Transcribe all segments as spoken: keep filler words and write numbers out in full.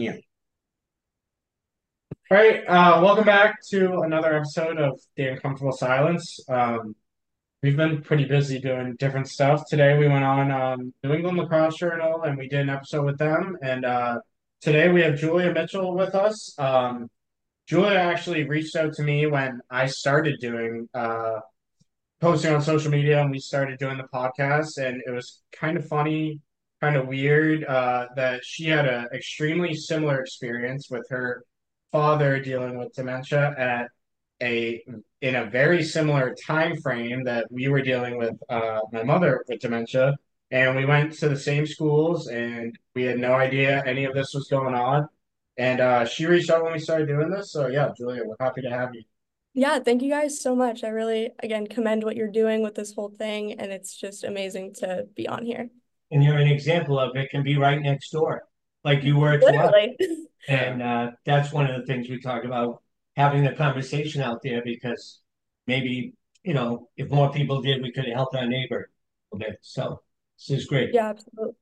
Yeah. All right. Uh, welcome back to another episode of The Uncomfortable Silence. Um, we've been pretty busy doing different stuff. Today we went on um, New England Lacrosse Journal, and we did an episode with them. And uh, today we have Julia Mitchell with us. Um, Julia actually reached out to me when I started doing uh, posting on social media, and we started doing the podcast. And it was kind of funny, kind of weird uh, that she had an extremely similar experience with her father dealing with dementia at a in a very similar time frame that we were dealing with uh, my mother with dementia. And we went to the same schools, and we had no idea any of this was going on. And uh, she reached out when we started doing this. So, yeah, Julia, we're happy to have you. Yeah, thank you guys so much. I really, again, commend what you're doing with this whole thing. And it's just amazing to be on here. And you're an example of it can be right next door, like you were. Literally. And uh, that's one of the things we talk about, having the conversation out there, because maybe, you know, if more people did, we could have helped our neighbor a little bit. So this is great. Yeah, absolutely.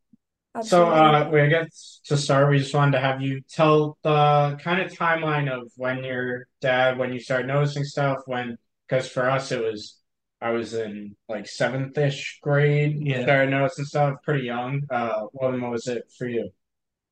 Absolutely. So uh, we, I guess to start, we just wanted to have you tell the kind of timeline of when your dad, when you started noticing stuff, when, because for us, it was, I was in like seventh-ish grade, yeah. started noticing stuff, pretty young. Uh, what was it for you?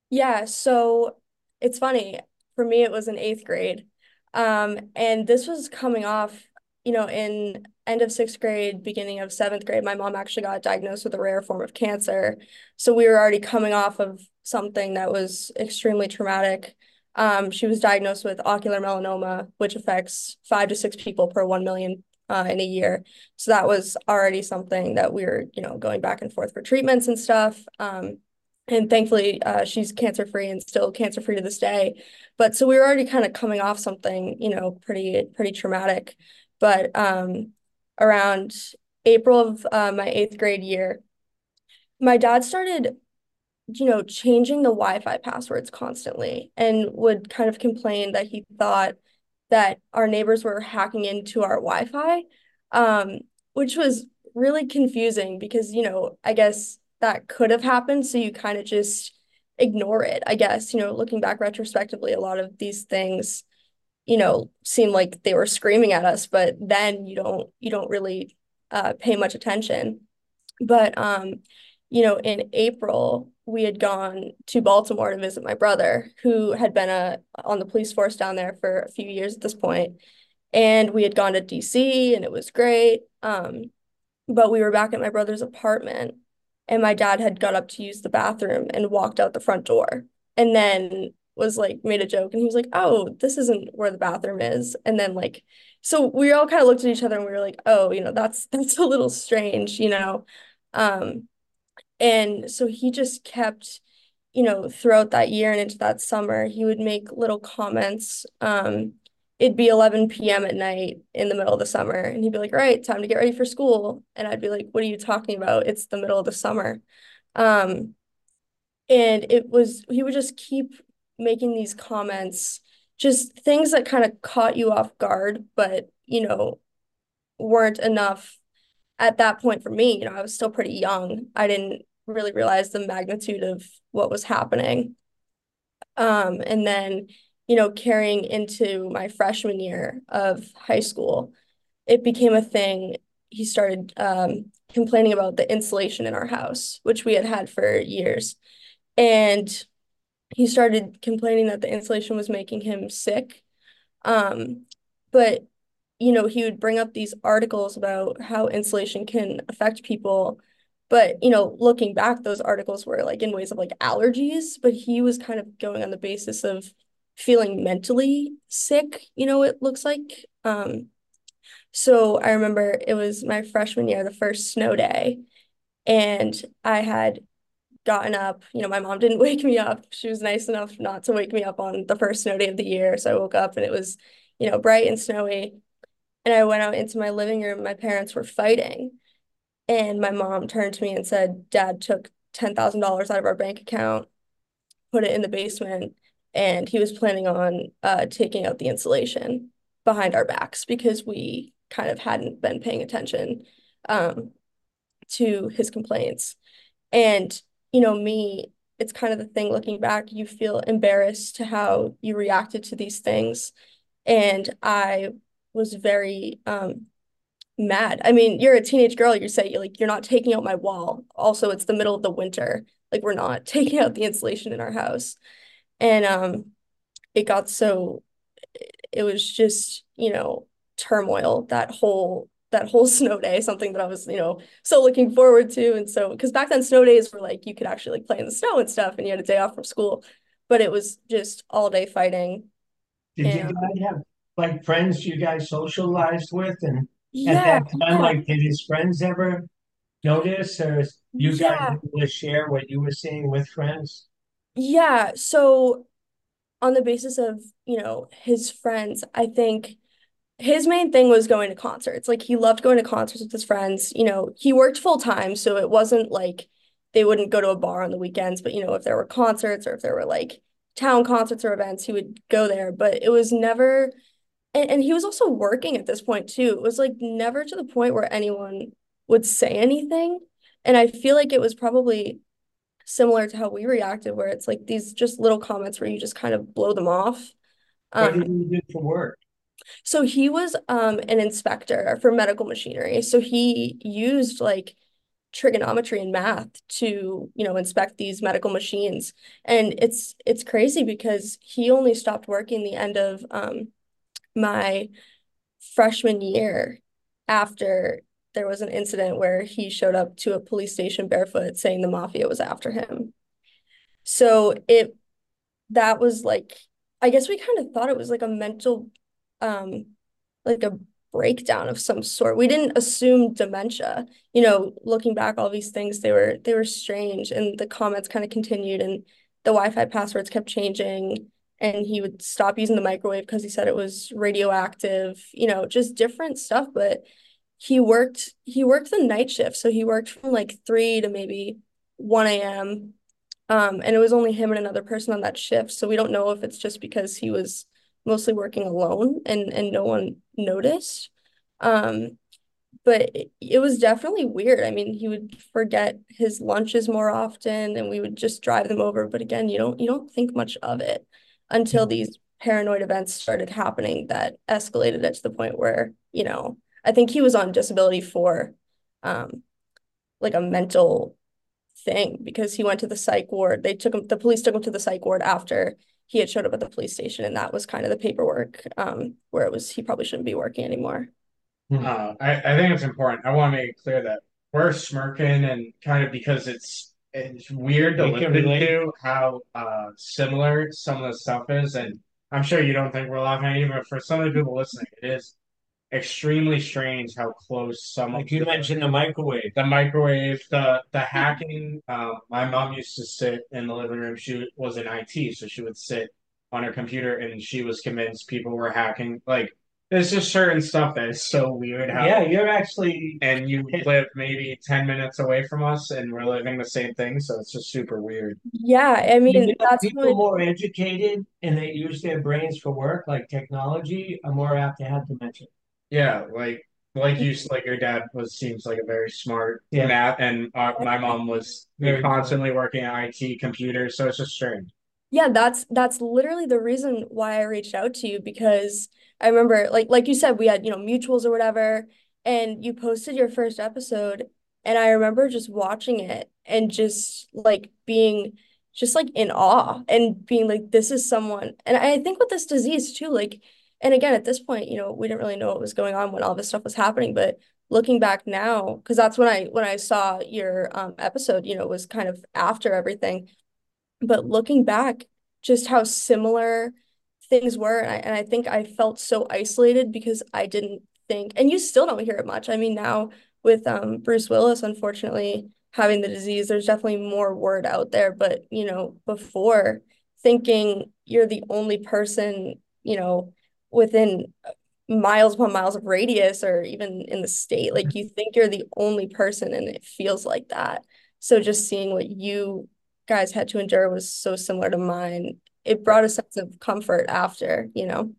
Yeah, so it's funny. For me, it was in eighth grade. Um, and this was coming off, you know, in end of sixth grade, beginning of seventh grade, my mom actually got diagnosed with a rare form of cancer. So we were already coming off of something that was extremely traumatic. Um, she was diagnosed with ocular melanoma, which affects five to six people per one million uh, in a year. So that was already something that we were, you know, going back and forth for treatments and stuff. Um, and thankfully, uh, she's cancer-free and still cancer-free to this day. But so we were already kind of coming off something, you know, pretty, pretty traumatic. But um, around April of uh, my eighth grade year, my dad started, you know, changing the Wi-Fi passwords constantly, and would kind of complain that he thought that our neighbors were hacking into our Wi-Fi, um, which was really confusing because, you know, I guess that could have happened. So you kind of just ignore it, I guess. You know, looking back retrospectively, a lot of these things, you know, seem like they were screaming at us, but then you don't, you don't really uh, pay much attention. But, um, you know, in April, we had gone to Baltimore to visit my brother, who had been a, on the police force down there for a few years at this point. And we had gone to D C, and it was great. Um, but we were back at my brother's apartment, and my dad had got up to use the bathroom and walked out the front door. And then was like, made a joke, and he was like, oh, this isn't where the bathroom is. And then like, so we all kind of looked at each other, and we were like, oh, you know, that's, that's a little strange, you know? Um, and so he just kept, you know, throughout that year and into that summer, he would make little comments. Um, it'd be eleven p.m. at night in the middle of the summer. And he'd be like, all right, time to get ready for school. And I'd be like, what are you talking about? It's the middle of the summer. Um, and it was, he would just keep making these comments, just things that kind of caught you off guard, but, you know, weren't enough at that point for me. You know, I was still pretty young. I didn't really realize the magnitude of what was happening. Um, and then, you know, carrying into my freshman year of high school, it became a thing. He started um, complaining about the insulation in our house, which we had had for years. And he started complaining that the insulation was making him sick. Um, but, you know, he would bring up these articles about how insulation can affect people. But, you know, looking back, those articles were like in ways of like allergies, but he was kind of going on the basis of feeling mentally sick, you know, it looks like. Um, so I remember it was my freshman year, the first snow day, and I had gotten up, you know, my mom didn't wake me up. She was nice enough not to wake me up on the first snow day of the year. So I woke up, and it was, you know, bright and snowy. And I went out into my living room. My parents were fighting. And my mom turned to me and said, Dad took ten thousand dollars out of our bank account, put it in the basement, and he was planning on uh, taking out the insulation behind our backs because we kind of hadn't been paying attention um, to his complaints. And you know, me it's kind of the thing looking back, you feel embarrassed to how you reacted to these things. And I was very um, mad. I mean, you're a teenage girl, you say, you're like, you're not taking out my wall. Also, it's the middle of the winter. Like, we're not taking out the insulation in our house. And um, it got so, it was just, you know, turmoil, that whole that whole snow day, something that I was, you know, so looking forward to. And so, because back then snow days were like, you could actually like play in the snow and stuff, and you had a day off from school, but it was just all day fighting. Did and, you guys have like friends you guys socialized with? And yeah, at that time, yeah. like did his friends ever notice, or you yeah. guys able to share what you were seeing with friends? Yeah. So on the basis of, you know, his friends, I think his main thing was going to concerts. Like, he loved going to concerts with his friends. You know, he worked full time, so it wasn't like they wouldn't go to a bar on the weekends. But, you know, if there were concerts, or if there were like town concerts or events, he would go there. But it was never, and, and he was also working at this point too. It was like never to the point where anyone would say anything. And I feel like it was probably similar to how we reacted, where it's like these just little comments where you just kind of blow them off. Um, what did you do for work? So he was um an inspector for medical machinery. So he used like trigonometry and math to, you know, inspect these medical machines. And it's it's crazy because he only stopped working the end of um my freshman year, after there was an incident where he showed up to a police station barefoot saying the mafia was after him. So it that was like, I guess we kind of thought it was like a mental um like a breakdown of some sort. We didn't assume dementia. You know, looking back, all these things, they were they were strange, and the comments kind of continued, and the Wi-Fi passwords kept changing, and he would stop using the microwave because he said it was radioactive, you know, just different stuff. But he worked he worked the night shift, so he worked from like three to maybe one a m um and it was only him and another person on that shift, so we don't know if it's just because he was mostly working alone and and no one noticed. Um, but it, it was definitely weird. I mean, he would forget his lunches more often, and we would just drive them over. But again, you don't you don't think much of it until these paranoid events started happening that escalated it to the point where, you know, I think he was on disability for um like a mental thing, because he went to the psych ward. They took him, the police took him to the psych ward after he had showed up at the police station, and that was kind of the paperwork um, where it was, he probably shouldn't be working anymore. Uh, I, I think it's important. I want to make it clear that we're smirking, and kind of because it's it's weird to we listen to how uh, similar some of the stuff is, and I'm sure you don't think we're laughing at you, but for some of the people listening, it is extremely strange how close some like of you the, mentioned the microwave. The microwave, the the hacking. Um, my mom used to sit in the living room. She was in I T, so she would sit on her computer, and she was convinced people were hacking. Like, there's just certain stuff that is so weird. How, yeah, you're actually... And you live maybe ten minutes away from us, and we're living the same thing, so it's just super weird. Yeah, I mean, you that's... People what... more educated, and they use their brains for work, like technology, are more apt to have dementia. Yeah, like like you, like your dad was seems like a very smart yeah. math, and uh, my mom was very constantly smart. Working at I T, computers, so it's just strange. Yeah, that's that's literally the reason why I reached out to you, because I remember, like like you said, we had, you know, mutuals or whatever, and you posted your first episode, and I remember just watching it and just like being just like in awe and being like, this is someone. And I think with this disease too, like. And again, at this point, you know, we didn't really know what was going on when all this stuff was happening. But looking back now, because that's when I when I saw your um, episode, you know, it was kind of after everything. But looking back, just how similar things were. And I, and I think I felt so isolated because I didn't think, and you still don't hear it much. I mean, now with um, Bruce Willis, unfortunately, having the disease, there's definitely more word out there. But, you know, before, thinking you're the only person, you know, within miles upon miles of radius, or even in the state, like you think you're the only person, and it feels like that. So just seeing what you guys had to endure was so similar to mine. It brought a sense of comfort after, you know.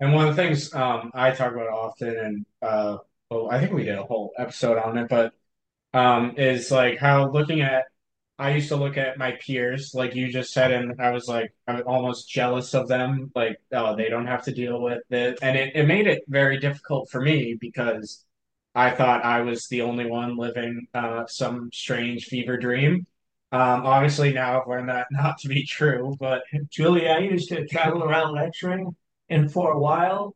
And one of the things um, I talk about often, and uh, well, I think we did a whole episode on it, but um, is like how looking at I used to look at my peers, like you just said, and I was like, I'm almost jealous of them. Like, oh, they don't have to deal with it. And it, it made it very difficult for me because I thought I was the only one living uh, some strange fever dream. Um, obviously now I've learned that not to be true, but Julia, I used to travel around lecturing, and for a while,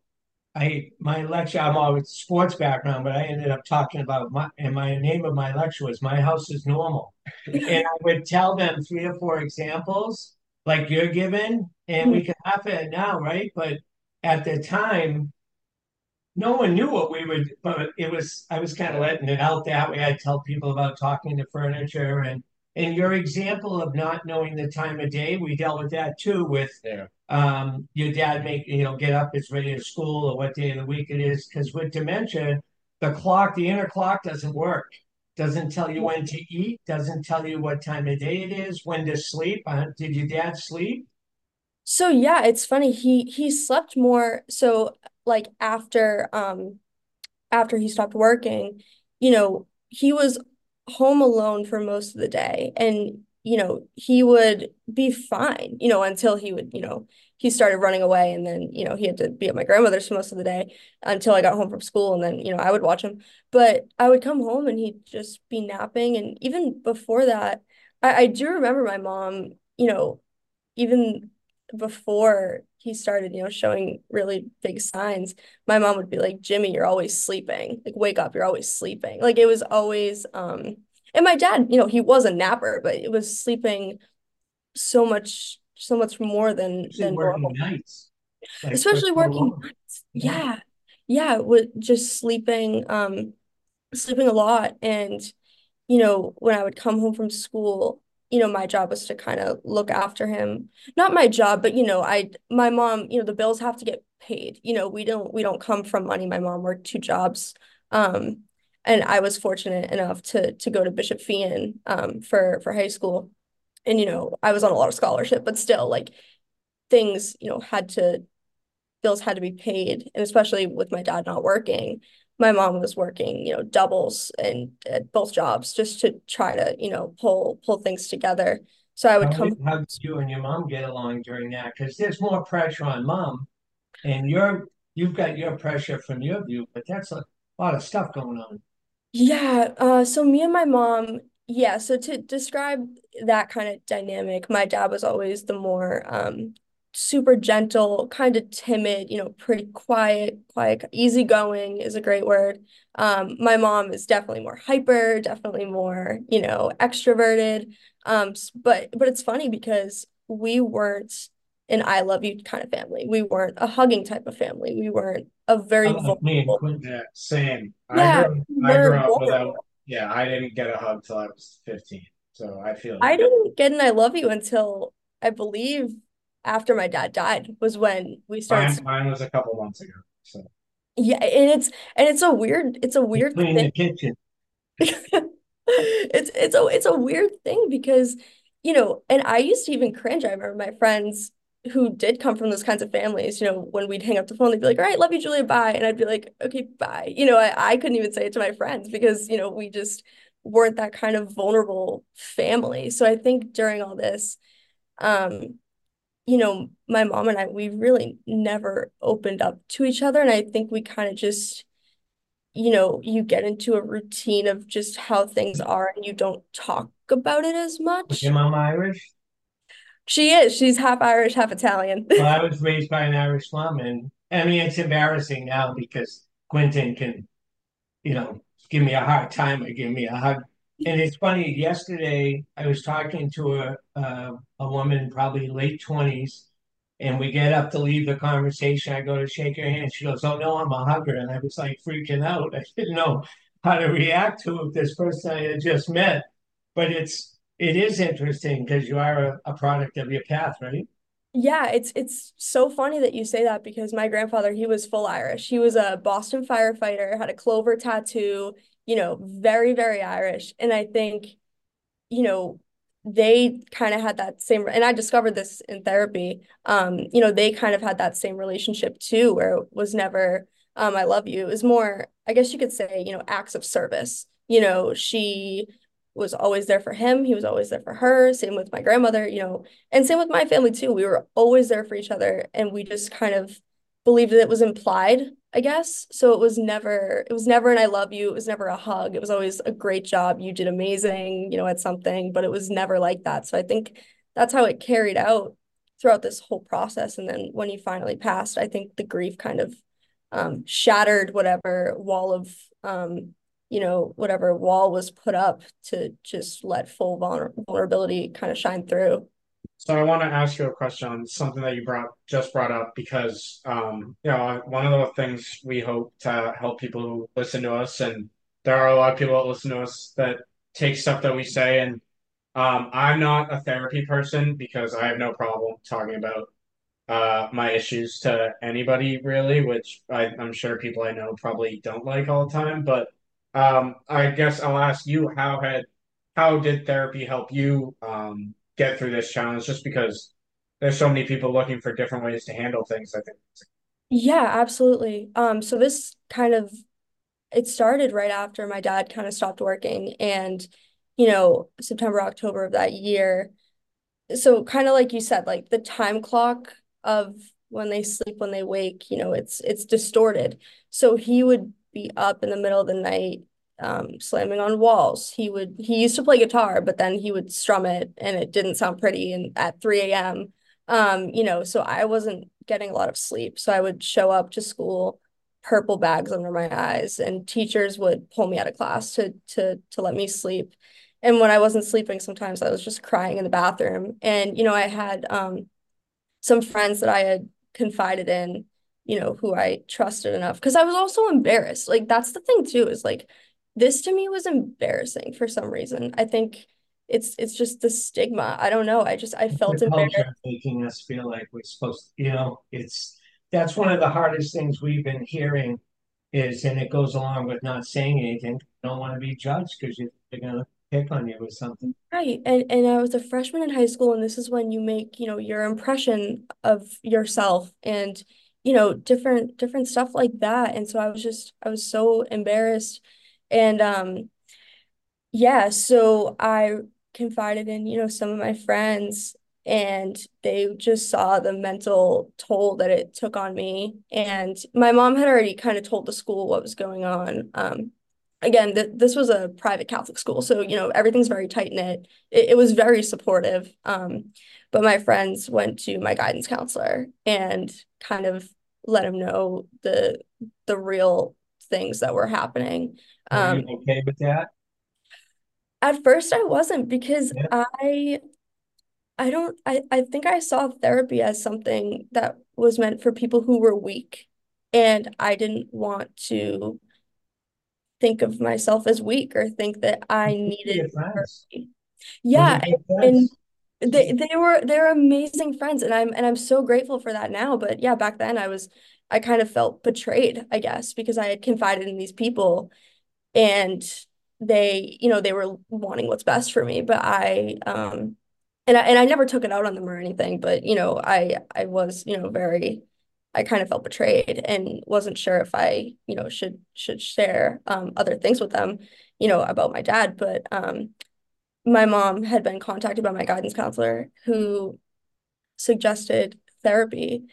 I my lecture, I'm always sports background, but I ended up talking about my, and my name of my lecture was My House is Normal. And I would tell them three or four examples like you're given, and we can laugh at it now, right? But at the time, no one knew what we would, but it was, I was kind of letting it out that way. I'd tell people about talking to furniture, and and your example of not knowing the time of day, we dealt with that too with yeah. um, your dad make, you know, get up, it's ready to school, or what day of the week it is. Because with dementia, the clock, the inner clock doesn't work. Doesn't tell you when to eat, doesn't tell you what time of day it is, when to sleep. Uh, did your dad sleep? So yeah, it's funny. He he slept more. So like after um after he stopped working, you know, he was home alone for most of the day, and you know, he would be fine, you know, until he would, you know, he started running away, and then, you know, he had to be at my grandmother's for most of the day until I got home from school, and then, you know, I would watch him. But I would come home and he'd just be napping. And even before that, I, I do remember my mom, you know, even before he started, you know, showing really big signs, my mom would be like, Jimmy, you're always sleeping. Like, wake up, you're always sleeping. Like, it was always, um, and my dad, you know, he was a napper, but it was sleeping so much so much more than, than working normal. Nights. Like especially working nights. Yeah. Yeah. With just sleeping, um, sleeping a lot. And, you know, when I would come home from school, you know, my job was to kind of look after him. Not my job, but, you know, I, my mom, you know, the bills have to get paid. You know, we don't, we don't come from money. My mom worked two jobs. Um, and I was fortunate enough to, to go to Bishop Feehan, um, for, for high school. And, you know, I was on a lot of scholarship, but still, like, things, you know, had to, bills had to be paid. And especially with my dad not working, my mom was working, you know, doubles and at both jobs just to try to, you know, pull pull things together. So I would how come. Did, how did you and your mom get along during that? Because there's more pressure on mom, and you're, you've got your pressure from your view, but that's a lot of stuff going on. Yeah. Uh, so me and my mom. Yeah, so to describe that kind of dynamic, my dad was always the more um, super gentle, kind of timid, you know, pretty quiet, quiet, easygoing is a great word. Um, my mom is definitely more hyper, definitely more, you know, extroverted. Um, but but it's funny because we weren't an I love you kind of family. We weren't a hugging type of family. We weren't a very vulnerable. Yeah, same. Yeah, I grew up without. Yeah, I didn't get a hug till I was fifteen, so I feel. I didn't get an "I love you" until I believe after my dad died was when we started. Mine, mine was a couple months ago. So. Yeah, and it's and it's a weird, it's a weird thing. The kitchen. it's it's a it's a weird thing because, you know, and I used to even cringe. I remember my friends who did come from those kinds of families, you know, when we'd hang up the phone, they'd be like, all right, love you, Julia, bye. And I'd be like, okay, bye. You know, I, I couldn't even say it to my friends because, you know, we just weren't that kind of vulnerable family. So I think during all this, um, you know, my mom and I, we really never opened up to each other. And I think we kind of just, you know, you get into a routine of just how things are and you don't talk about it as much. Was your mom Irish? She is. She's half Irish, half Italian. Well, I was raised by an Irish mom, and I mean, it's embarrassing now because Quentin can, you know, give me a hard time or give me a hug. And it's funny, yesterday I was talking to a, uh, a woman, probably late twenties, and we get up to leave the conversation. I go to shake her hand. She goes, oh, no, I'm a hugger. And I was like freaking out. I didn't know how to react to this person I had just met. But it's, it is interesting because you are a, a product of your path, right? Yeah, it's it's so funny that you say that because my grandfather, he was full Irish. He was a Boston firefighter, had a clover tattoo, you know, very, very Irish. And I think, you know, they kind of had that same, and I discovered this in therapy, um, you know, they kind of had that same relationship too, where it was never, um, I love you. It was more, I guess you could say, you know, acts of service. You know, she was always there for him. He was always there for her. Same with my grandmother, you know, and same with my family too. We were always there for each other. And we just kind of believed that it was implied, I guess. So it was never, it was never an I love you. It was never a hug. It was always a great job. You did amazing, you know, at something, but it was never like that. So I think that's how it carried out throughout this whole process. And then when he finally passed, I think the grief kind of um, shattered whatever wall of, um, you know, whatever wall was put up to just let full vulner- vulnerability kind of shine through. So I want to ask you a question on something that you brought just brought up, because, um, you know, one of the things we hope to help people who listen to us, and there are a lot of people that listen to us that take stuff that we say. And um, I'm not a therapy person because I have no problem talking about uh, my issues to anybody really, which I, I'm sure people I know probably don't like all the time, but Um, I guess I'll ask you, how had, how did therapy help you um, get through this challenge? Just because there's so many people looking for different ways to handle things, I think. Yeah, absolutely. Um, so this kind of, it started right after my dad kind of stopped working, and, you know, September, October of that year. So kind of like you said, like the time clock of when they sleep, when they wake, you know, it's, it's distorted. So he would be up in the middle of the night, um, slamming on walls. He would, he used to play guitar, but then he would strum it and it didn't sound pretty. And at three a.m., um, you know, so I wasn't getting a lot of sleep. So I would show up to school, purple bags under my eyes, and teachers would pull me out of class to, to, to let me sleep. And when I wasn't sleeping, sometimes I was just crying in the bathroom. And, you know, I had, um, some friends that I had confided in, you know, who I trusted enough, because I was also embarrassed. Like, that's the thing too, is like, this to me was embarrassing for some reason. I think it's it's just the stigma. I don't know. I just, I felt embarrassed. Making us feel like we're supposed to, you know, it's, that's one of the hardest things we've been hearing is, and it goes along with not saying anything, don't want to be judged because you're going to pick on you or something. Right. And and I was a freshman in high school, and this is when you make, you know, your impression of yourself, and you know, different, different stuff like that. And so I was just, I was so embarrassed. And, um, yeah, so I confided in, you know, some of my friends, and they just saw the mental toll that it took on me. And my mom had already kind of told the school what was going on. Um, again, th- this was a private Catholic school. So, you know, everything's very tight knit. It, it was very supportive. Um, but my friends went to my guidance counselor and kind of let him know the the real things that were happening. Um, Are you okay with that? At first I wasn't, because yeah. I I don't I, I think I saw therapy as something that was meant for people who were weak, and I didn't want to think of myself as weak or think that I needed therapy. Yeah, and, and they they were they're amazing friends, and I'm and I'm so grateful for that now. But yeah, back then I was I kind of felt betrayed, I guess, because I had confided in these people, and they, you know, they were wanting what's best for me. But I um and I and I never took it out on them or anything, but you know, I I was, you know, very I kind of felt betrayed and wasn't sure if I, you know, should should share um other things with them, you know, about my dad. But um my mom had been contacted by my guidance counselor, who suggested therapy.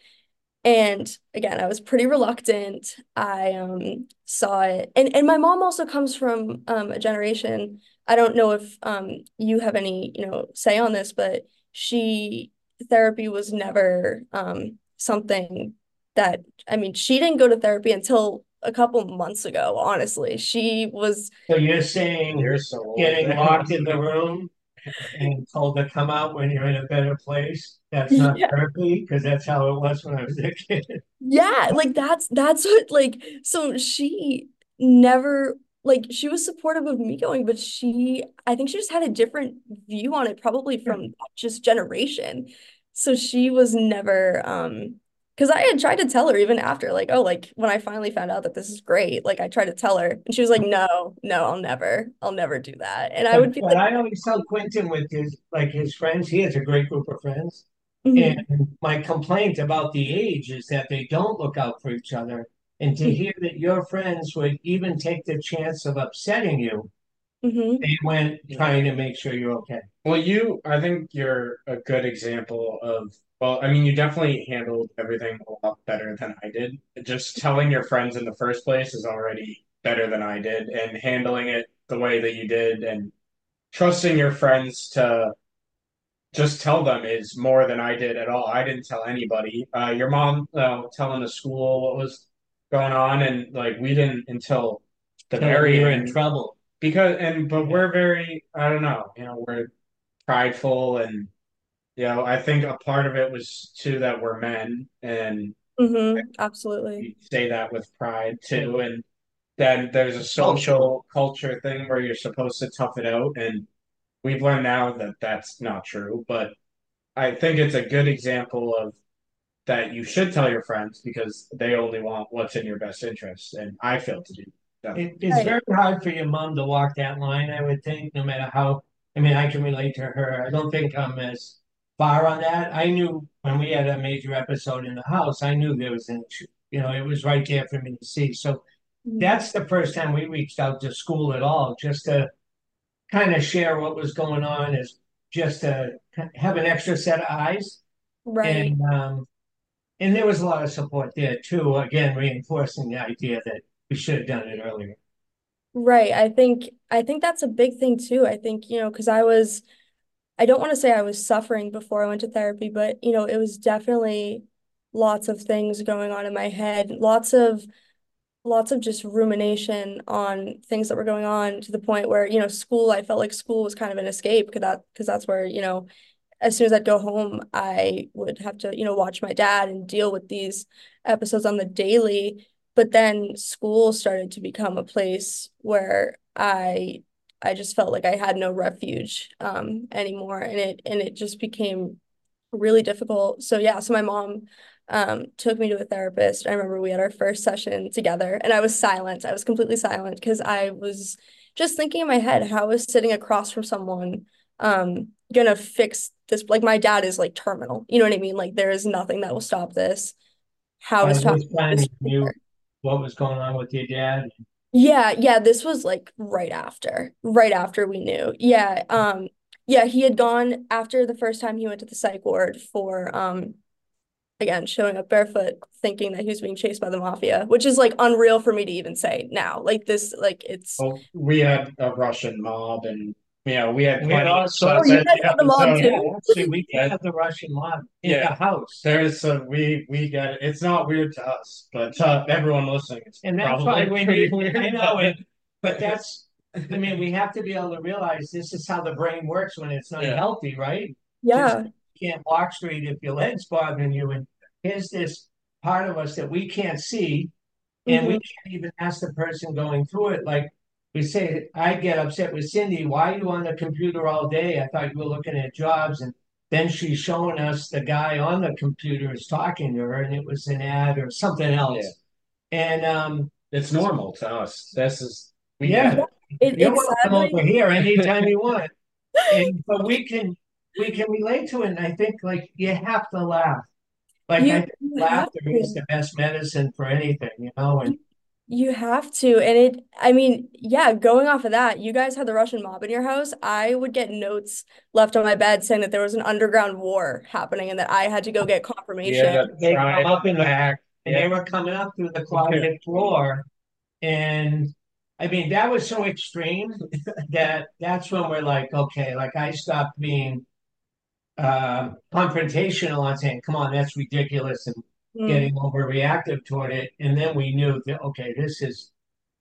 And again, I was pretty reluctant. I um, saw it. And and my mom also comes from um, a generation. I don't know if um, you have any, you know, say on this, but she, therapy was never um, something that, I mean, she didn't go to therapy until a couple months ago, honestly. She was. So you're saying you're so getting locked in the room and told to come out when you're in a better place. That's not yeah. therapy, because that's how it was when I was a kid. Yeah, like that's that's what like. So she never like she was supportive of me going, but she I think she just had a different view on it, probably from yeah. just generation. So she was never. um Because I had tried to tell her even after, like, oh, like, when I finally found out that this is great, like, I tried to tell her. And she was like, no, no, I'll never, I'll never do that. And I would be like. I always tell Quentin with his, like, his friends, he has a great group of friends. Mm-hmm. And my complaint about the age is that they don't look out for each other. And to mm-hmm. hear that your friends would even take the chance of upsetting you Mm-hmm. They went trying to make sure you're okay. Well, you, I think you're a good example of, well, I mean, you definitely handled everything a lot better than I did. Just telling your friends in the first place is already better than I did, and handling it the way that you did and trusting your friends to just tell them is more than I did at all. I didn't tell anybody. Uh, your mom uh, telling the school what was going on, and like we didn't until the very end. We were in trouble. Because and but we're very I don't know you know we're prideful, and you know I think a part of it was too that we're men, and mm-hmm, absolutely we say that with pride too, and then there's a social culture thing where you're supposed to tough it out, and we've learned now that that's not true. But I think it's a good example of that you should tell your friends because they only want what's in your best interest, and I failed to do. It, it's very hard for your mom to walk that line, I would think, no matter how. I mean, I can relate to her. I don't think I'm as far on that. I knew when we had a major episode in the house, I knew there was an issue. You know, it was right there for me to see. So that's the first time we reached out to school at all, just to kind of share what was going on, is just to have an extra set of eyes. Right. And, um, and there was a lot of support there, too, again, reinforcing the idea that we should have done it earlier. Right. I think, I think that's a big thing too. I think, you know, cause I was, I don't want to say I was suffering before I went to therapy, but you know, it was definitely lots of things going on in my head, lots of, lots of just rumination on things that were going on, to the point where, you know, school, I felt like school was kind of an escape, cause that, cause that's where, you know, as soon as I'd go home, I would have to, you know, watch my dad and deal with these episodes on the daily. But then school started to become a place where I I just felt like I had no refuge um, anymore, and it and it just became really difficult. So yeah, so my mom um, took me to a therapist. I remember we had our first session together, and I was silent. I was completely silent because I was just thinking in my head, how is sitting across from someone um, gonna fix this? Like, my dad is like terminal. You know what I mean? Like, there is nothing that will stop this. How is talking about this? What was going on with your dad? Yeah, yeah, this was like right after, right after we knew. Yeah, um, yeah, he had gone after the first time he went to the psych ward for, um, again, showing up barefoot, thinking that he was being chased by the mafia, which is like unreal for me to even say now. Like this, like it's. Well, we had a Russian mob, and yeah, we had. We had all sorts. You guys had the mob too. Actually, we had the Russian mob in yeah. the house. There's a we we get it. It's not weird to us, but to everyone listening, it's and that's why we need. I know it, but that's. I mean, we have to be able to realize this is how the brain works when it's not yeah. healthy, right? Yeah, just, you can't walk straight if your leg's bothering you, and here's this part of us that we can't see, mm-hmm. and we can't even ask the person going through it, like. We say, I get upset with Cindie. Why are you on the computer all day? I thought you were looking at jobs. And then she's showing us the guy on the computer is talking to her, and it was an ad or something else. Yeah. And um, it's normal to us. This is, we yeah, it, you want to come over here anytime you want. And, but we can we can relate to it. And I think, like, you have to laugh. Like, you, I think laughter is the best medicine for anything, you know? And you have to. And it, I mean, yeah, going off of that, you guys had the Russian mob in your house. I would get notes left on my bed saying that there was an underground war happening and that I had to go get confirmation. Yeah, they come up in the back and yeah. they were coming up through the closet floor. And I mean, that was so extreme that that's when we're like, okay, like I stopped being uh, confrontational on saying, come on, that's ridiculous. And getting overreactive toward it, and then we knew that okay, this is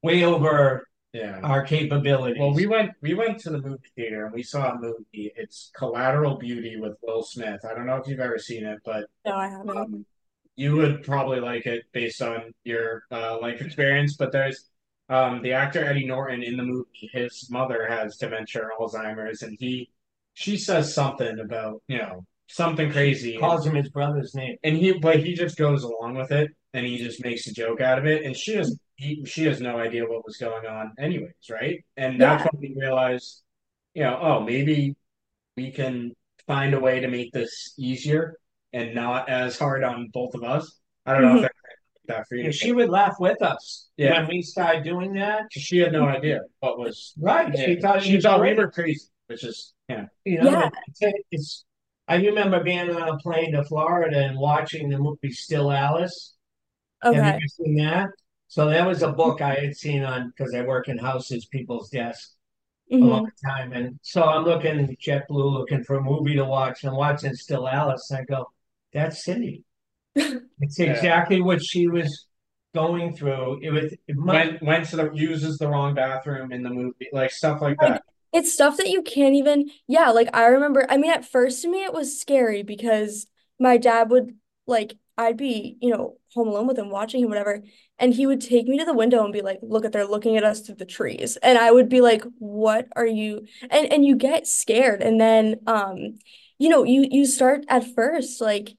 way over yeah. our capabilities. Well, we went we went to the movie theater and we saw a movie. It's Collateral Beauty with Will Smith. I don't know if you've ever seen it, but no, I haven't. Um, you would probably like it based on your uh, life experience. But there's um, the actor Eddie Norton in the movie. His mother has dementia, or Alzheimer's, and he she says something about you know. Something crazy. She calls him his brother's name, and he but he just goes along with it, and he just makes a joke out of it. And she has he, she has no idea what was going on, anyways, right? And yeah. that's when we realized, you know, oh, maybe we can find a way to make this easier and not as hard on both of us. I don't mm-hmm. know if that for you. And she would laugh with us yeah. when we started doing that. She had no idea what was right. Yeah. She thought she thought we were crazy, which is yeah. You know, yeah. It's, it's, I remember being on a plane to Florida and watching the movie Still Alice. Okay. Have you seen that? So that was a book I had seen on, because I work in houses, people's desks mm-hmm. a long time. And so I'm looking at JetBlue, looking for a movie to watch, and watching Still Alice. And I go, that's Cindie. It's exactly yeah. what she was going through. It was it might, went, went to the, uses the wrong bathroom in the movie, like stuff like that. Like, it's stuff that you can't even, yeah, like I remember, I mean, at first to me it was scary because my dad would, like, I'd be, you know, home alone with him, watching him, whatever, and he would take me to the window and be like, look at, they're looking at us through the trees. And I would be like, what are you, and and you get scared. And then, um, you know, you you start at first, like,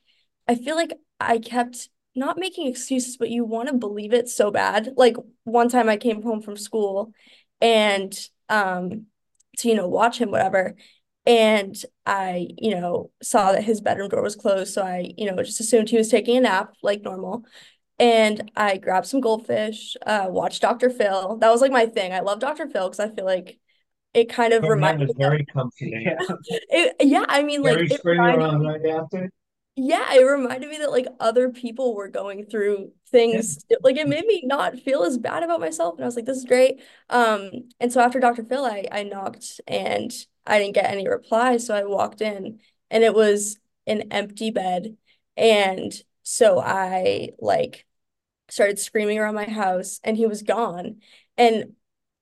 I feel like I kept not making excuses, but you want to believe it so bad. Like, one time I came home from school and um, to, you know, watch him, whatever. And I, you know, saw that his bedroom door was closed. So I, you know, just assumed he was taking a nap like normal. And I grabbed some goldfish, uh, watched Doctor Phil. That was like my thing. I love Doctor Phil because I feel like it kind of reminded me. Very comforting. Yeah. it, yeah, I mean, very like. It reminded me, right after. Yeah, it reminded me that like other people were going through things. Yeah. It, like it made me not feel as bad about myself. And I was like, this is great. Um, and so after Doctor Phil, I, I knocked and I didn't get any reply. So I walked in and it was an empty bed. And so I like started screaming around my house and he was gone. And,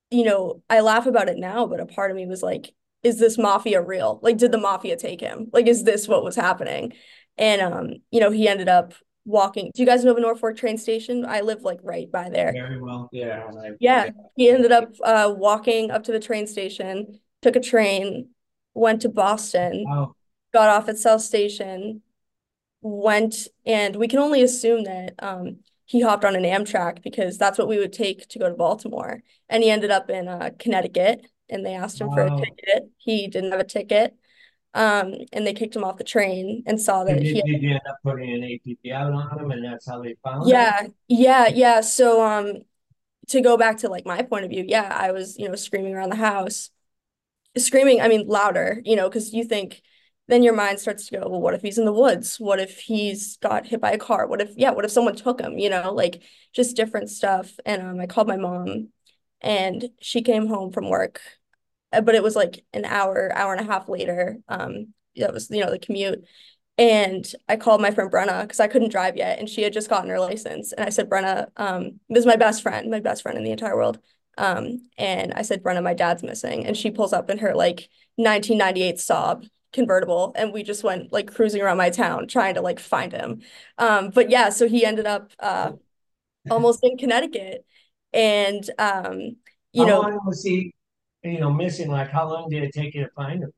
you know, I laugh about it now, but a part of me was like, is this mafia real? Like, did the mafia take him? Like, is this what was happening? And, um, you know, he ended up walking. Do you guys know the Norfolk train station? I live like right by there. Very well. Yeah. Like, yeah. yeah. He ended up uh, walking up to the train station, took a train, went to Boston, wow. got off at South Station, went, and we can only assume that um, he hopped on an Amtrak because that's what we would take to go to Baltimore. And he ended up in uh, Connecticut, and they asked him wow. for a ticket. He didn't have a ticket. Um, and they kicked him off the train and saw that and he did end up putting an A P B out on him, and that's how they found yeah, him. Yeah, yeah, yeah. So um, to go back to like my point of view, yeah, I was, you know, screaming around the house, screaming, I mean, louder, you know, because you think, then your mind starts to go, well, what if he's in the woods? What if he's got hit by a car? What if, yeah, what if someone took him, you know, like just different stuff. And um, I called my mom and she came home from work, but it was like an hour, hour and a half later. Um, that was, you know, the commute. And I called my friend Brenna because I couldn't drive yet. And she had just gotten her license. And I said, Brenna, um, this is my best friend, my best friend in the entire world. Um, and I said, Brenna, my dad's missing. And she pulls up in her like nineteen ninety-eight Saab convertible. And we just went like cruising around my town trying to like find him. Um, but yeah, so he ended up uh, almost in Connecticut. And, um, you know, I want to see. You know, missing, like, how long did it take you to find him?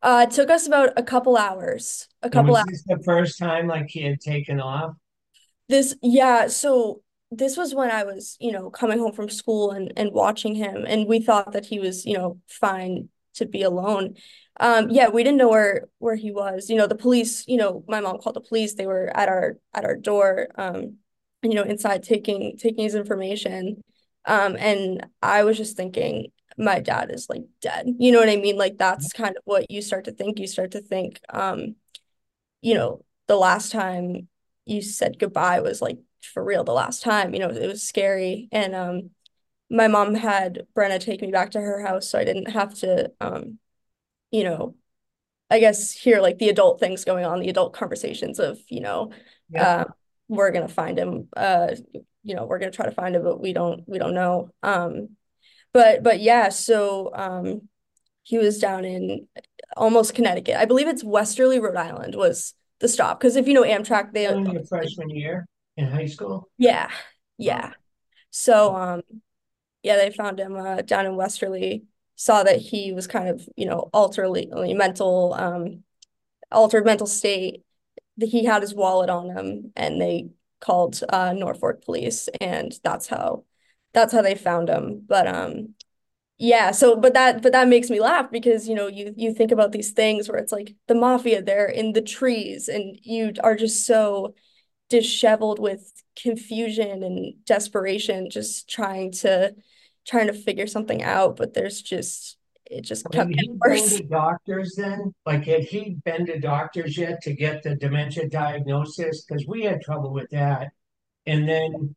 Uh, it took us about a couple hours. A couple hours. Was this the first time, like, he had taken off? This, yeah, so this was when I was, you know, coming home from school and, and watching him, and we thought that he was, you know, fine to be alone. Um, yeah, we didn't know where, where he was. You know, the police, you know, my mom called the police. They were at our at our door, um, you know, inside taking taking his information. Um, and I was just thinking, my dad is like dead. You know what I mean? Like that's kind of what you start to think. You start to think, um, you know, the last time you said goodbye was like for real. The last time, you know, it was scary. And um, my mom had Brenna take me back to her house, so I didn't have to, um, you know, I guess hear like the adult things going on, the adult conversations of, you know, yeah. uh, we're gonna find him. Uh, you know, we're gonna try to find him, but we don't, we don't know. Um. But but yeah, so um, he was down in almost Connecticut. I believe it's Westerly, Rhode Island was the stop. Because if you know Amtrak, they in your freshman year in high school. Yeah, yeah. So um, yeah, they found him uh, down in Westerly. Saw that he was kind of you know alterly mental, um, altered mental state. That he had his wallet on him, and they called uh, Norfolk police, and that's how. That's how they found him. But um, yeah, so but that but that makes me laugh because, you know, you you think about these things where it's like the mafia, they're in the trees, and you are just so disheveled with confusion and desperation, just trying to trying to figure something out. But there's just it just well, kept getting worse. Been to doctors then? Like, had he been to doctors yet to get the dementia diagnosis? Because we had trouble with that. And then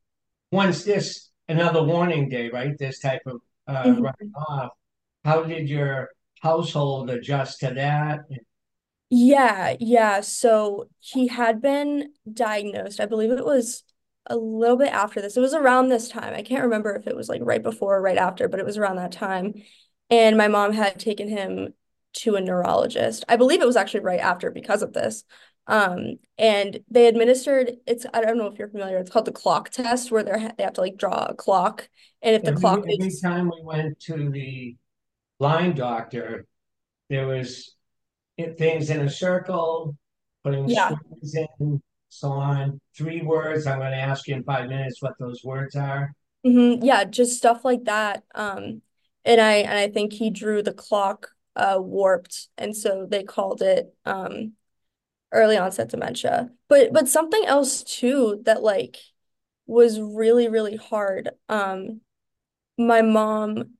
once this, another warning day, right? This type of uh, mm-hmm. running off. How did your household adjust to that? Yeah, yeah. So he had been diagnosed. I believe it was a little bit after this. It was around this time. I can't remember if it was like right before or right after, but it was around that time. And my mom had taken him to a neurologist. I believe it was actually right after because of this. Um, and they administered, it's, I don't know if you're familiar, it's called the clock test, where they're, they have to like draw a clock. And if the every, clock every is... time we went to the blind doctor, there was things in a circle, putting yeah. strings in, so on. Three words. I'm going to ask you in five minutes what those words are. Mm-hmm. Yeah, just stuff like that. Um, and I and I think he drew the clock uh, warped, and so they called it um, early onset dementia. But but something else too that like was really really hard. Um, my mom.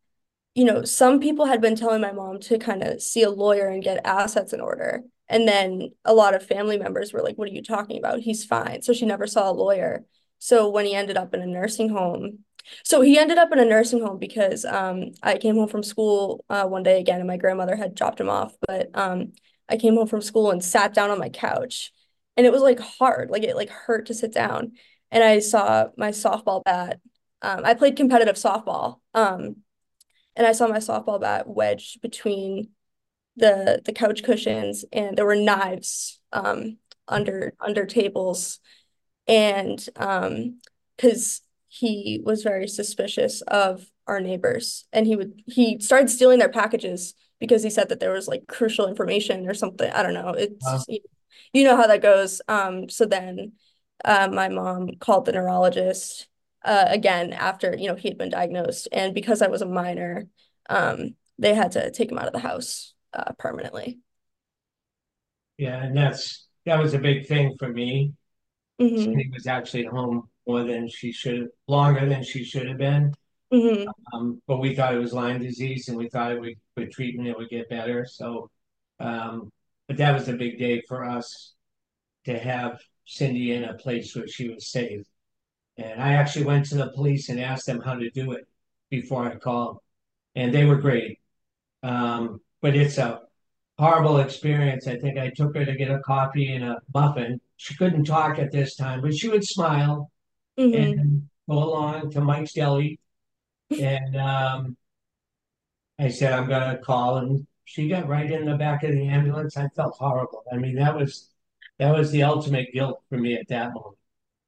You know, some people had been telling my mom to kind of see a lawyer and get assets in order. And then a lot of family members were like, what are you talking about? He's fine. So she never saw a lawyer. So when he ended up in a nursing home, so he ended up in a nursing home because um, I came home from school uh, one day again, and my grandmother had dropped him off. But um, I came home from school and sat down on my couch, and it was like hard, like it like hurt to sit down. And I saw my softball bat. Um, I played competitive softball. Um, And I saw my softball bat wedged between the the couch cushions, and there were knives um, under under tables. And because um, he was very suspicious of our neighbors, and he would he started stealing their packages because he said that there was like crucial information or something. I don't know. It's wow. you, you know how that goes. Um. So then, uh, my mom called the neurologist. Uh, again, after, you know, he had been diagnosed. And because I was a minor, um, they had to take him out of the house uh, permanently. Yeah, and that's that was a big thing for me. Mm-hmm. She was actually home more than she should have, longer than she should have been. Mm-hmm. Um, but we thought it was Lyme disease, and we thought it would, with treatment it would get better. So, um, but that was a big day for us to have Cindie in a place where she was safe. And I actually went to the police and asked them how to do it before I called. And they were great. Um, but it's a horrible experience. I think I took her to get a coffee and a muffin. She couldn't talk at this time, but she would smile mm-hmm. and go along to Mike's Deli. And um, I said, I'm going to call. And she got right in the back of the ambulance. I felt horrible. I mean, that was that was the ultimate guilt for me at that moment.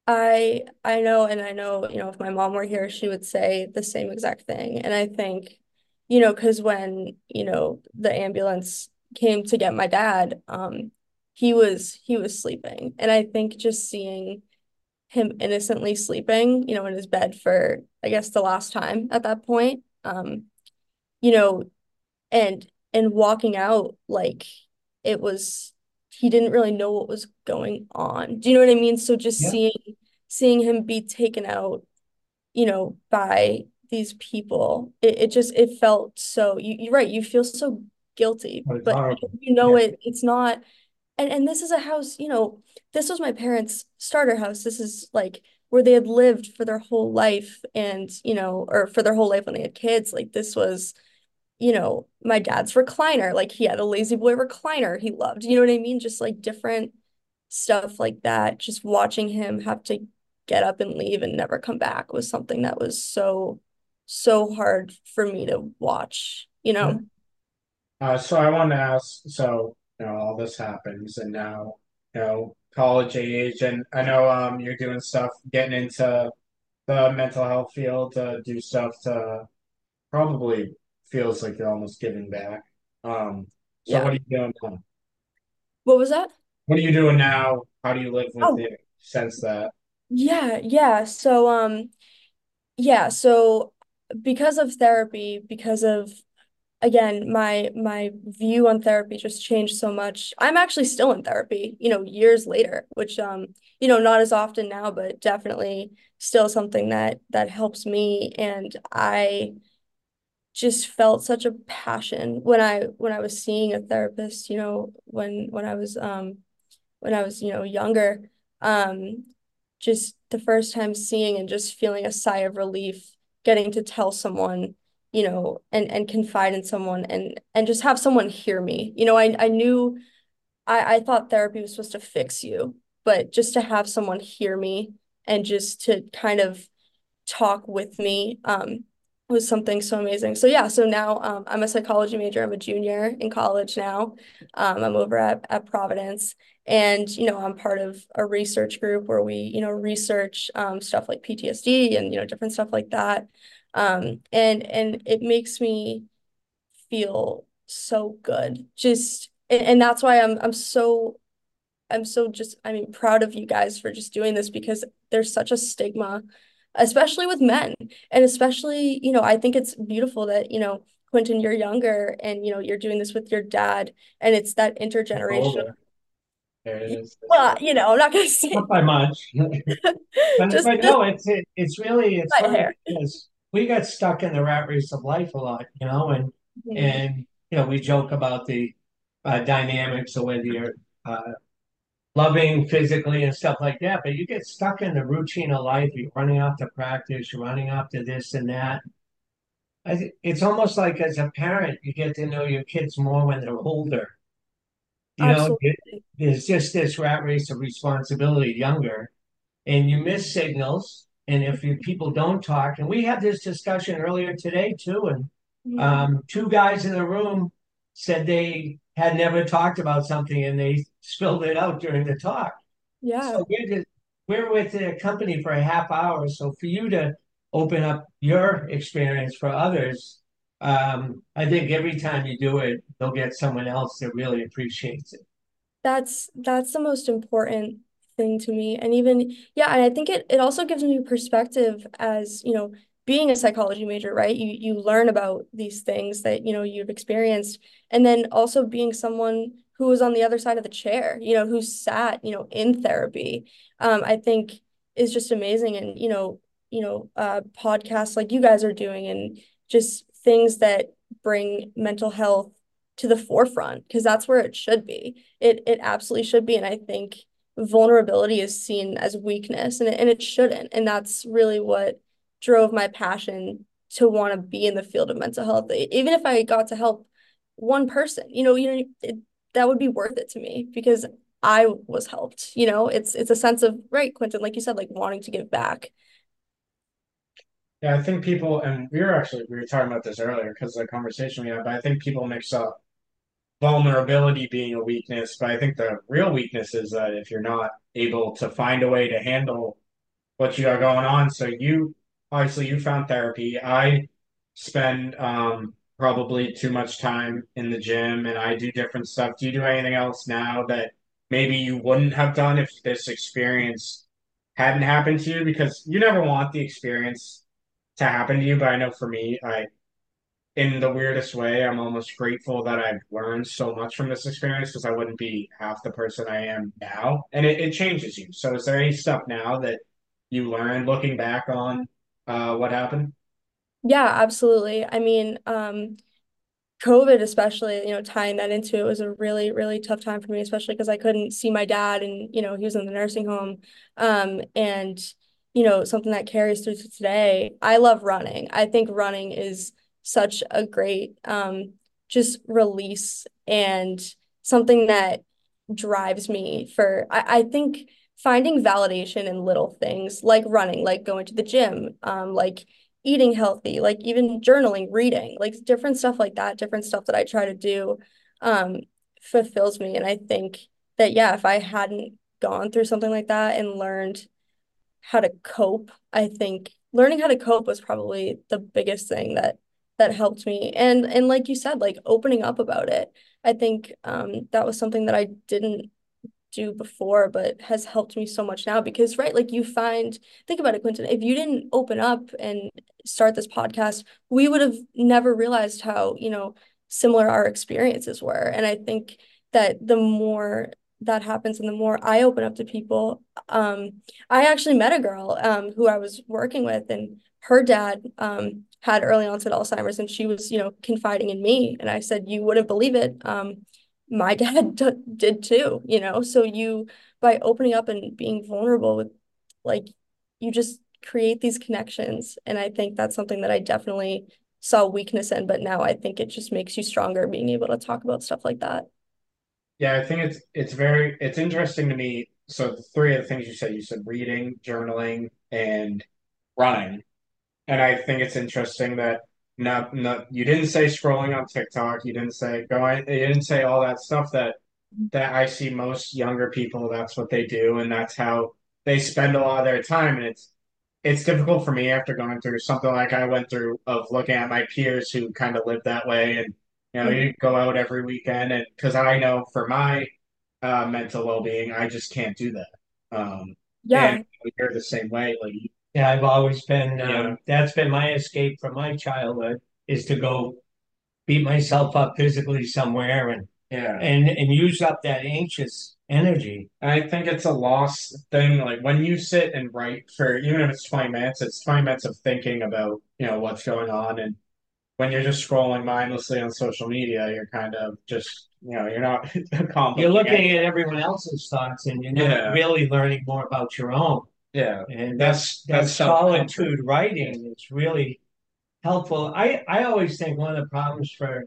I I know, and I know, you know, if my mom were here, she would say the same exact thing. And I think, you know, because when, you know, the ambulance came to get my dad, um, he was he was sleeping. And I think just seeing him innocently sleeping, you know, in his bed for, I guess, the last time at that point, um, you know, and and walking out, like, it was, he didn't really know what was going on. Do you know what I mean? So just yeah. seeing seeing him be taken out, you know, by these people, it, it just, it felt so, you, you're right, you feel so guilty, oh, but horrible. you know, yeah. it it's not, and, and this is a house, you know, this was my parents' starter house. This is like where they had lived for their whole life and, you know, or for their whole life when they had kids. Like this was, you know, my dad's recliner, like he had a Lazy Boy recliner he loved, you know what I mean? Just like different stuff like that. Just watching him have to get up and leave and never come back was something that was so, so hard for me to watch, you know? Uh, so I want to ask, so, you know, all this happens and now, you know, college age, and I know um you're doing stuff, getting into the mental health field to do stuff to probably feels like you're almost giving back. Um, so yeah. What are you doing now? What was that? What are you doing now? How do you live with oh. it since that? Yeah, yeah. So, um, yeah, so because of therapy, because of again, my my view on therapy just changed so much. I'm actually still in therapy, you know, years later, which, um, you know, not as often now, but definitely still something that that helps me. And I just felt such a passion when I when I was seeing a therapist, you know, when when I was um when I was, you know, younger. Um, just the first time seeing and just feeling a sigh of relief, getting to tell someone, you know, and, and confide in someone and, and just have someone hear me. You know, I, I knew, I, I thought therapy was supposed to fix you, but just to have someone hear me and just to kind of talk with me um, was something so amazing. So yeah, so now um, I'm a psychology major. I'm a junior in college now. Um, I'm over at, at Providence. And, you know, I'm part of a research group where we, you know, research um, stuff like P T S D and, you know, different stuff like that. Um, and, and it makes me feel so good. Just, and, and that's why I'm, I'm so, I'm so just, I mean, proud of you guys for just doing this, because there's such a stigma, especially with men. And especially, you know, I think it's beautiful that, you know, Quentin, you're younger and, you know, you're doing this with your dad, and it's that intergenerational. There it is. Well, you know, I'm not going to say not by much. but, just, but no, it's it, it's really it's funny because we got stuck in the rat race of life a lot, you know, and mm-hmm. and you know we joke about the uh, dynamics of whether you're uh, loving physically and stuff like that, but you get stuck in the routine of life. You're running off to practice. You're running off to this and that. I th it's almost like as a parent, you get to know your kids more when they're older. You know, it, there's just this rat race of responsibility younger, and you miss signals. And if you, people don't talk, and we had this discussion earlier today too, and yeah. um, two guys in the room said they had never talked about something, and they spilled it out during the talk. Yeah, so we're, just, we're with the company for a half hour. So for you to open up your experience for others. Um, I think every time you do it, you'll get someone else that really appreciates it. That's that's the most important thing to me. And even, yeah, and I think it it also gives me perspective as, you know, being a psychology major, right? You you learn about these things that, you know, you've experienced. And then also being someone who was on the other side of the chair, you know, who sat, you know, in therapy, um, I think is just amazing. And, you know, you know, uh, podcasts like you guys are doing and just things that bring mental health to the forefront, because that's where it should be. It it absolutely should be. And I think vulnerability is seen as weakness, and it, and it shouldn't. And that's really what drove my passion to want to be in the field of mental health. Even if I got to help one person, you know, you know it, that would be worth it to me, because I was helped. You know, it's it's a sense of, right, Quentin, like you said, like wanting to give back. Yeah, I think people, and we were actually, we were talking about this earlier because of the conversation we had, but I think people mix up vulnerability being a weakness, but I think the real weakness is that if you're not able to find a way to handle what you got going on. So you, obviously you found therapy. I spend um, probably too much time in the gym, and I do different stuff. Do you do anything else now that maybe you wouldn't have done if this experience hadn't happened to you? Because you never want the experience to happen to you, but I know for me, I, in the weirdest way, I'm almost grateful that I've learned so much from this experience, because I wouldn't be half the person I am now, and it, it changes you. So is there any stuff now that you learned looking back on uh, what happened? Yeah, absolutely. I mean, um, COVID especially, you know, tying that into it was a really, really tough time for me, especially because I couldn't see my dad, and, you know, he was in the nursing home, um, and you know, something that carries through to today. I love running. I think running is such a great um, just release and something that drives me for, I, I think, finding validation in little things like running, like going to the gym, um, like eating healthy, like even journaling, reading, like different stuff like that, different stuff that I try to do um, fulfills me. And I think that, yeah, if I hadn't gone through something like that and learned how to cope, I think learning how to cope was probably the biggest thing that that helped me. And and like you said, like opening up about it, I think um, that was something that I didn't do before, but has helped me so much now, because, right, like you find, think about it, Quentin, if you didn't open up and start this podcast, we would have never realized how, you know, similar our experiences were. And I think that the more that happens and the more I open up to people, um, I actually met a girl um, who I was working with, and her dad um, had early onset Alzheimer's, and she was, you know, confiding in me. And I said, you wouldn't believe it. Um, my dad d- did too, you know? So you, by opening up and being vulnerable with, like, you just create these connections. And I think that's something that I definitely saw weakness in, but now I think it just makes you stronger being able to talk about stuff like that. Yeah, I think it's it's very, it's interesting to me. So the three of the things you said, you said reading, journaling, and running. And I think it's interesting that not, not you didn't say scrolling on TikTok, you didn't say going, you didn't say all that stuff that that I see most younger people, that's what they do, and that's how they spend a lot of their time. And it's it's difficult for me after going through something like I went through of looking at my peers who kind of live that way, and you know, you go out every weekend, and because I know for my uh, mental well-being, I just can't do that. Um, yeah, and you're the same way. Like, yeah, I've always been. Um, yeah. That's been my escape from my childhood, is to go beat myself up physically somewhere, and yeah, and and use up that anxious energy. I think it's a lost thing. Like when you sit and write for even if it's twenty minutes, it's twenty minutes of thinking about, you know, what's going on. And when you're just scrolling mindlessly on social media, you're kind of just, you know, you're not you're looking at everyone else's thoughts, and you're not yeah. really learning more about your own. Yeah. And that's that's, that's solitude writing is really helpful. I, I always think one of the problems for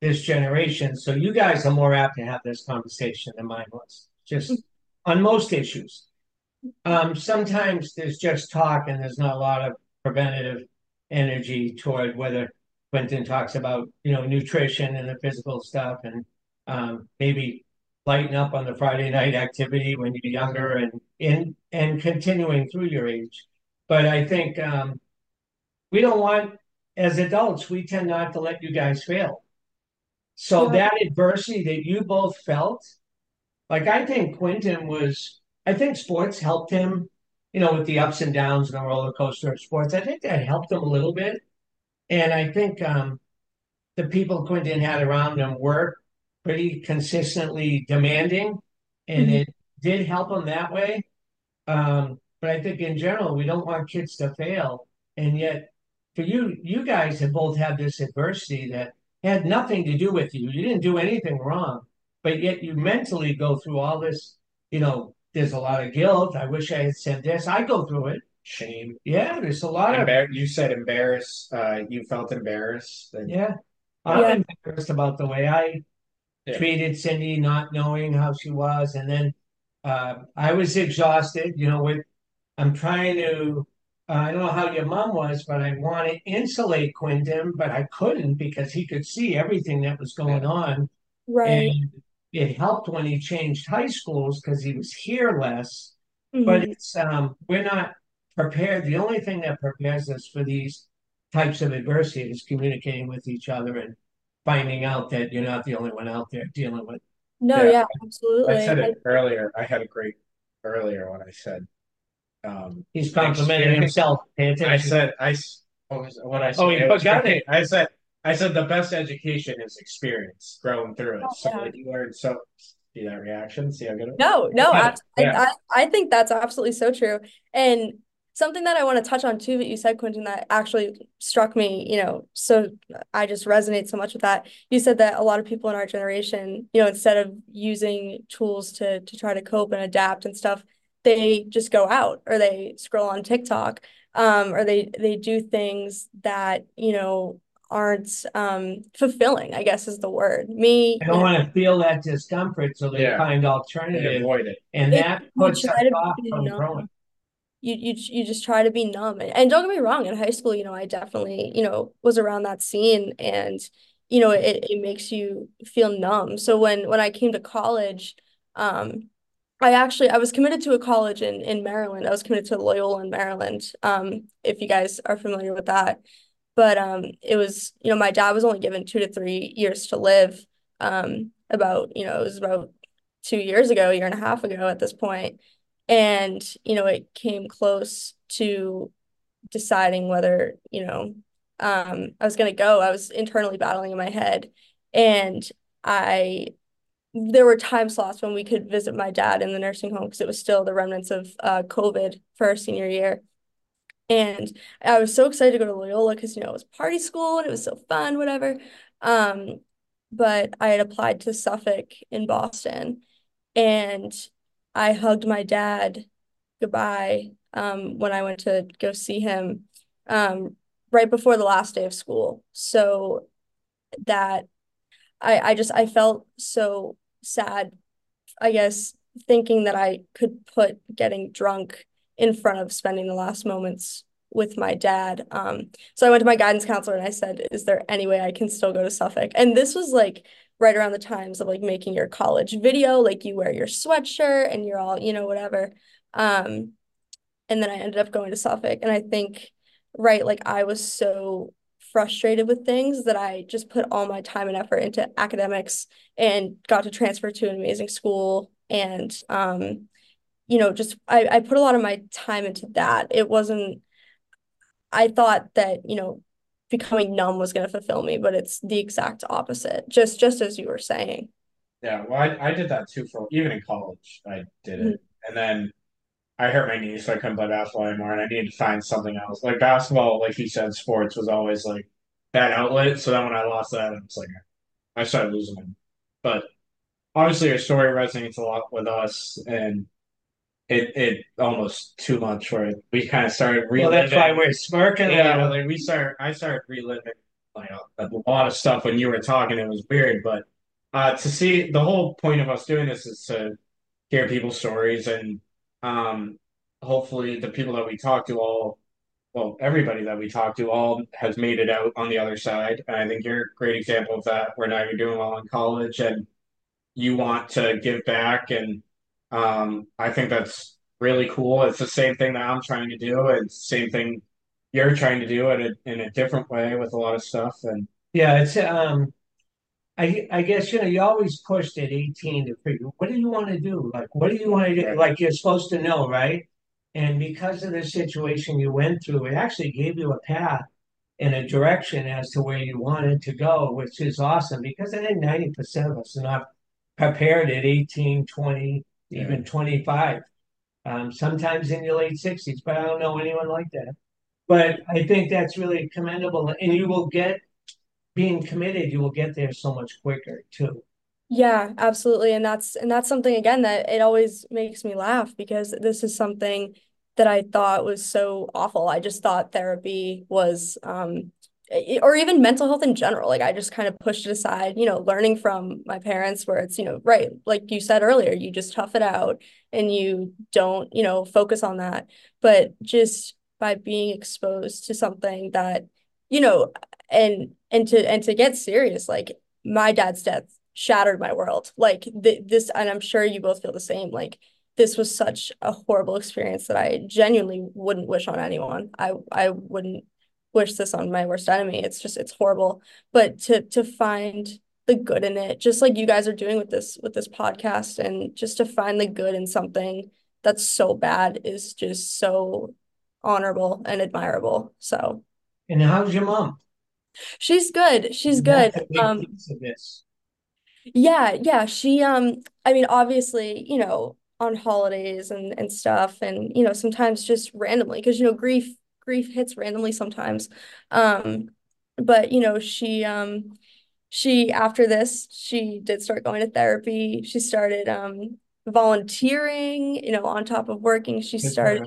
this generation, so you guys are more apt to have this conversation than mine was, just on most issues. Um, sometimes there's just talk and there's not a lot of preventative energy toward whether Quentin talks about, you know, nutrition and the physical stuff, and um, maybe lighten up on the Friday night activity when you're younger, and and, and continuing through your age. But I think um, we don't want, as adults, we tend not to let you guys fail. So yeah. that adversity that you both felt, like I think Quentin was, I think sports helped him, you know, with the ups and downs and the roller coaster of sports. I think that helped him a little bit. And I think um, the people Quentin had around him were pretty consistently demanding, and mm-hmm. it did help him that way. Um, but I think in general, we don't want kids to fail. And yet, for you, you guys have both had this adversity that had nothing to do with you. You didn't do anything wrong, but yet you mentally go through all this, you know, there's a lot of guilt. I wish I had said this. I go through it. Shame. Yeah, there's a lot Embar- of... You said embarrassed. Uh, you felt embarrassed. And... Yeah. I'm yeah. embarrassed about the way I yeah. treated Cindie, not knowing how she was. And then uh, I was exhausted, you know, with... I'm trying to... Uh, I don't know how your mom was, but I want to insulate Quentin, but I couldn't because he could see everything that was going on. Right. And it helped when he changed high schools because he was here less. Mm-hmm. But it's um, we're not... prepared. The only thing that prepares us for these types of adversity is communicating with each other and finding out that you're not the only one out there dealing with. No, yeah, yeah absolutely. I said it I, earlier. I had a great earlier when I said um, he's complimenting himself. I said I what, was, what I said. Oh, you forgot it. I said I said the best education is experience, growing through it. Oh, so yeah. you learn so. See that reaction? See how good it was? No, no, yeah. I, I I think that's absolutely so true. And something that I want to touch on too that you said, Quentin, that actually struck me, you know, so I just resonate so much with that. You said that a lot of people in our generation, you know, instead of using tools to to try to cope and adapt and stuff, they just go out or they scroll on TikTok um, or they they do things that, you know, aren't um, fulfilling, I guess is the word. Me, I don't you know, want to feel that discomfort, so they yeah. find alternatives, avoid it, and it, that puts us off from growing. You, you you just try to be numb. And don't get me wrong, in high school, you know, I definitely, you know, was around that scene, and, you know, it, it makes you feel numb. So when, when I came to college, um, I actually, I was committed to a college in, in Maryland. I was committed to Loyola in Maryland, um, if you guys are familiar with that. But um, it was, you know, my dad was only given two to three years to live um, about, you know, it was about two years ago, a year and a half ago at this point. And, you know, it came close to deciding whether, you know, um, I was going to go. I was internally battling in my head. And I, there were time slots when we could visit my dad in the nursing home because it was still the remnants of uh, COVID for our senior year. And I was so excited to go to Loyola because, you know, it was party school and it was so fun, whatever. Um, but I had applied to Suffolk in Boston, and I hugged my dad goodbye um, when I went to go see him um, right before the last day of school. So that I, I just, I felt so sad, I guess, thinking that I could put getting drunk in front of spending the last moments with my dad. Um, so I went to my guidance counselor and I said, is there any way I can still go to Suffolk? And this was like right around the times of like making your college video, like you wear your sweatshirt and you're all, you know, whatever. Um, and then I ended up going to Suffolk. And I think, right, like I was so frustrated with things that I just put all my time and effort into academics and got to transfer to an amazing school. And, um, you know, just I, I put a lot of my time into that. It wasn't, I thought that, you know, becoming numb was going to fulfill me, but it's the exact opposite, just just as you were saying. Yeah, well, I, I did that too for, even in college, I did it. Mm-hmm. And then I hurt my knee, so I couldn't play basketball anymore, and I needed to find something else. Like basketball, like you said, sports was always like that outlet. So then when I lost that, I was like, I started losing it. But obviously your story resonates a lot with us, and It it almost too much where we kind of started reliving. Well, that's why we're smirking. Yeah, like we started. I started reliving like a, a lot of stuff when you were talking. It was weird, but uh, to see the whole point of us doing this is to hear people's stories, and um, hopefully the people that we talk to all, well, everybody that we talk to all has made it out on the other side. And I think you're a great example of that. Where now you're doing well in college, and you want to give back and. Um, I think that's really cool. It's the same thing that I'm trying to do, and same thing you're trying to do in a, in a different way with a lot of stuff. And yeah, it's um, I I guess you know you always pushed at eighteen to figure what do you want to do? Like what do you want to do? Right. Like you're supposed to know, right? And because of the situation you went through, it actually gave you a path and a direction as to where you wanted to go, which is awesome. Because I think ninety percent of us are not prepared at eighteen, twenty. Even twenty-five, um, sometimes in your late sixties, but I don't know anyone like that. But I think that's really commendable. And you will get, being committed, you will get there so much quicker too. Yeah, absolutely. And that's, and that's something, again, that it always makes me laugh because this is something that I thought was so awful. I just thought therapy was, um, or even mental health in general. Like I just kind of pushed it aside, you know, learning from my parents where it's, you know, right. Like you said earlier, you just tough it out and you don't, you know, focus on that, but just by being exposed to something that, you know, and, and to, and to get serious, like my dad's death shattered my world. Like th- this, and I'm sure you both feel the same. Like this was such a horrible experience that I genuinely wouldn't wish on anyone. I, I wouldn't, wish this on my worst enemy. It's just, it's horrible. But to to find the good in it, just like you guys are doing with this, with this podcast, and just to find the good in something that's so bad is just so honorable and admirable. So. And how's your mom? She's good. She's good. Um, yeah. Yeah. She, um, I mean, obviously, you know, on holidays and, and stuff, and, you know, sometimes just randomly, because, you know, grief, grief hits randomly sometimes. Um, but, you know, she, um, she, after this, she did start going to therapy. She started, um, volunteering, you know, on top of working. She started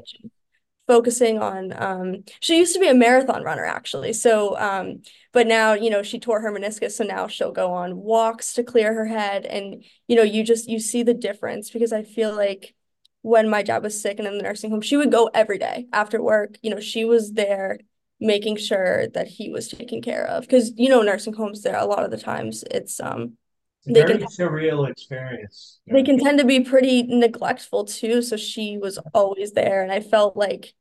focusing on, um, she used to be a marathon runner actually. So, um, but now, you know, she tore her meniscus. So now she'll go on walks to clear her head. And, you know, you just, you see the difference, because I feel like when my dad was sick and in the nursing home, she would go every day after work. You know, she was there making sure that he was taken care of. Because, you know, nursing homes there, a lot of the times it's um, they very can, surreal experience. They can tend to be pretty neglectful too. So she was always there. And I felt like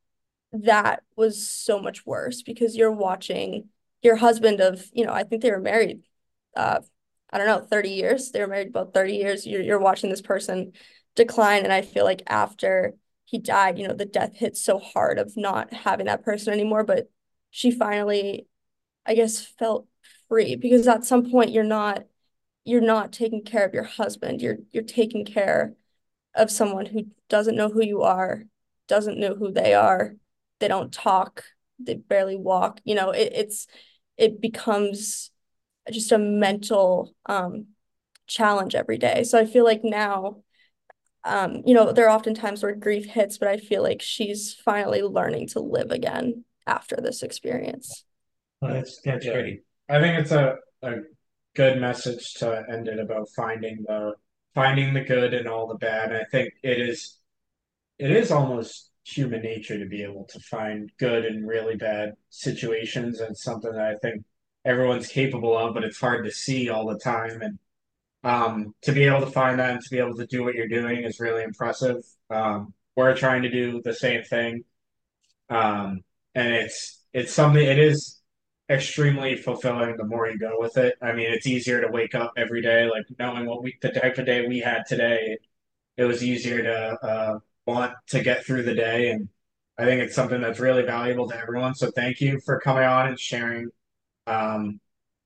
that was so much worse, because you're watching your husband of, you know, I think they were married, uh, I don't know, thirty years. They were married about thirty years. You're, you're watching this person decline. And I feel like after he died, you know, the death hit so hard of not having that person anymore. But she finally, I guess, felt free, because at some point you're not, you're not taking care of your husband. You're, you're taking care of someone who doesn't know who you are, doesn't know who they are. They don't talk. They barely walk. You know, it, it's, it becomes just a mental um, challenge every day. So I feel like now, um, you know, there are often times where grief hits, but I feel like she's finally learning to live again after this experience. Well, that's that's yeah. great. I think it's a, a good message to end it about finding the finding the good and all the bad. I think it is it is almost human nature to be able to find good in really bad situations, and something that I think everyone's capable of, but it's hard to see all the time. And um, to be able to find that and to be able to do what you're doing is really impressive. Um, we're trying to do the same thing. Um, and it's, it's something, it is extremely fulfilling the more you go with it. I mean, it's easier to wake up every day, like knowing what we, the type of day we had today, it was easier to uh, want to get through the day. And I think it's something that's really valuable to everyone. So thank you for coming on and sharing um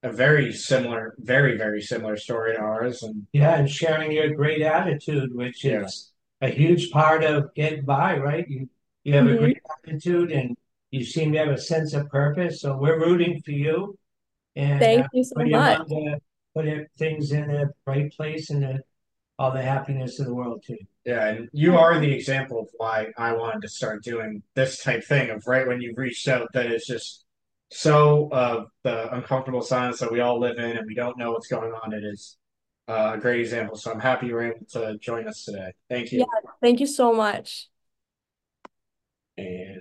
a very similar very very similar story to ours, and yeah and sharing your great attitude, which yeah. is a huge part of getting by, right? You you have mm-hmm. a great attitude, and you seem to have a sense of purpose, so we're rooting for you, and thank uh, you so much. Put things in the right place and the, all the happiness of the world too. Yeah and you are the example of why I wanted to start doing this type thing of, right when you've reached out, that is just so uh, the uncomfortable silence that we all live in and we don't know what's going on, it is uh, a great example. So I'm happy you were able to join us today. Thank you. Yeah, thank you so much. And